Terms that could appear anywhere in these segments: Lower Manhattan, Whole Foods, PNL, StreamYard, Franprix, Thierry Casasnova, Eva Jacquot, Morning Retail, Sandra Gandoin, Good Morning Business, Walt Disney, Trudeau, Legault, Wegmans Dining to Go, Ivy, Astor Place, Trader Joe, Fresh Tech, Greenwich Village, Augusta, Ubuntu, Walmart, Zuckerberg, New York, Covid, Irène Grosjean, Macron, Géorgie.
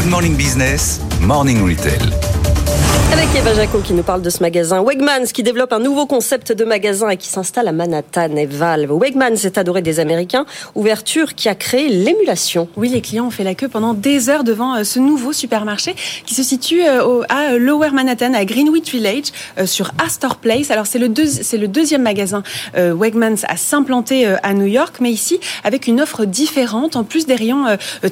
Good Morning Business, Morning Retail. Avec Eva Jacquot qui nous parle de ce magasin Wegmans qui développe un nouveau concept de magasin et qui s'installe à Manhattan et Valve. Wegmans est adoré des Américains, ouverture qui a créé l'émulation. Oui, les clients ont fait la queue pendant des heures devant ce nouveau supermarché qui se situe à Lower Manhattan, à Greenwich Village, sur Astor Place. Alors c'est le deuxième magasin Wegmans à s'implanter à New York, mais ici avec une offre différente. En plus des rayons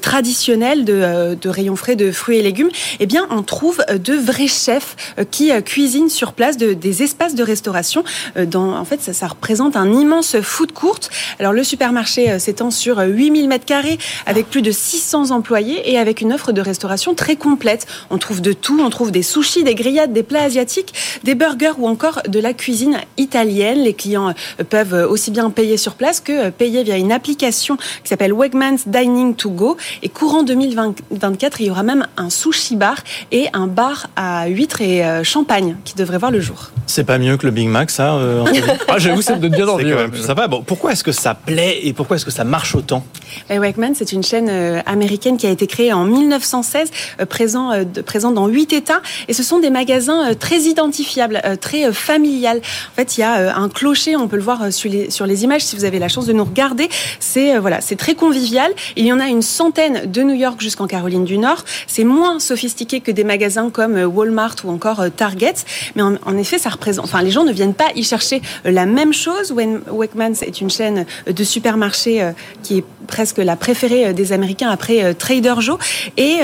traditionnels de rayons frais de fruits et légumes, eh bien on trouve de vrais chefs qui cuisine sur place, des espaces de restauration. Ça représente un immense food court. Alors, le supermarché s'étend sur 8000 m2 avec plus de 600 employés et avec une offre de restauration très complète. On trouve de tout. On trouve des sushis, des grillades, des plats asiatiques, des burgers ou encore de la cuisine italienne. Les clients peuvent aussi bien payer sur place que payer via une application qui s'appelle Wegmans Dining to Go. Et courant 2024, il y aura même un sushi bar et un bar à huîtres et champagne qui devrait voir le jour. C'est pas mieux que le Big Mac, ça j'avoue, ça me donne bien envie. C'est quand même plus sympa. Bon, pourquoi est-ce que ça plaît et pourquoi est-ce que ça marche autant? Wegmans, c'est une chaîne américaine qui a été créée en 1916, présente dans 8 États. Et ce sont des magasins très identifiables, très familiales. En fait, il y a un clocher, on peut le voir sur les images si vous avez la chance de nous regarder. C'est très convivial. Il y en a une centaine de New York jusqu'en Caroline du Nord. C'est moins sophistiqué que des magasins comme Walmart ou encore Target, mais en effet ça représente, les gens ne viennent pas y chercher la même chose. Wegmans est une chaîne de supermarchés qui est presque la préférée des Américains après Trader Joe, et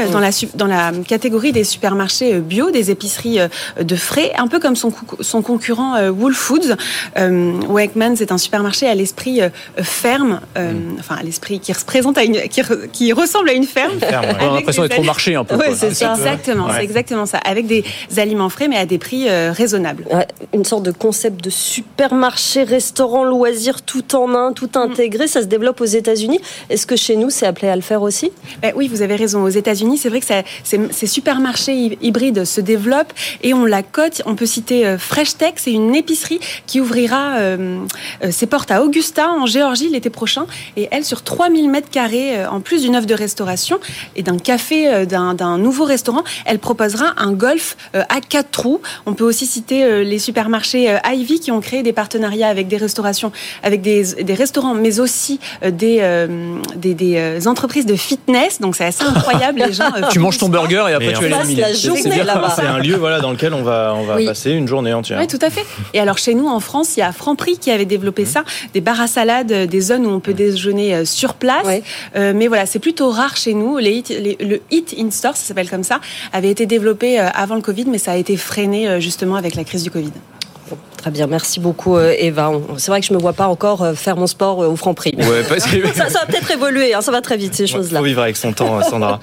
dans la catégorie des supermarchés bio, des épiceries de frais, un peu comme son concurrent Whole Foods. Wegmans est un supermarché à l'esprit ferme, à l'esprit qui ressemble à une ferme. On a l'impression d'être au marché un peu. Ouais, c'est exactement ça, avec des aliments frais mais à des prix raisonnables. Une sorte de concept de supermarché, restaurant, loisirs, tout en un, tout intégré. Ça se développe aux États-Unis. Est-ce que chez nous c'est appelé à le faire aussi? Oui, vous avez raison. Aux États-Unis, c'est vrai que ces supermarchés hybrides se développent et on la cote. On peut citer Fresh Tech, c'est une épicerie qui ouvrira ses portes à Augusta en Géorgie l'été prochain, et elle sur 3000 m2, en plus d'une offre de restauration et d'un café, d'un nouveau restaurant. Elle proposera un golf à 4 trous. On peut aussi citer les supermarchés Ivy qui ont créé des partenariats avec des restaurations, avec des restaurants, mais aussi des entreprises de fitness. Donc c'est assez incroyable, les gens. Tu manges ton burger et après tu vas aller c'est un lieu dans lequel on va passer une journée entière. Oui, tout à fait. Et alors chez nous en France, il y a Franprix qui avait développé ça, des bars à salade, des zones où on peut déjeuner sur place. Ouais. Mais voilà, c'est plutôt rare chez nous. Le Eat in Store, ça s'appelle comme ça, avait été développé avant le Covid, mais ça a été freiné justement avec la crise du Covid. Très bien, merci beaucoup Eva. C'est vrai que je ne me vois pas encore faire mon sport au Franprix. Ouais, parce que... ça va peut-être évoluer, ça va très vite ces choses-là. Faut vivre avec son temps, Sandra.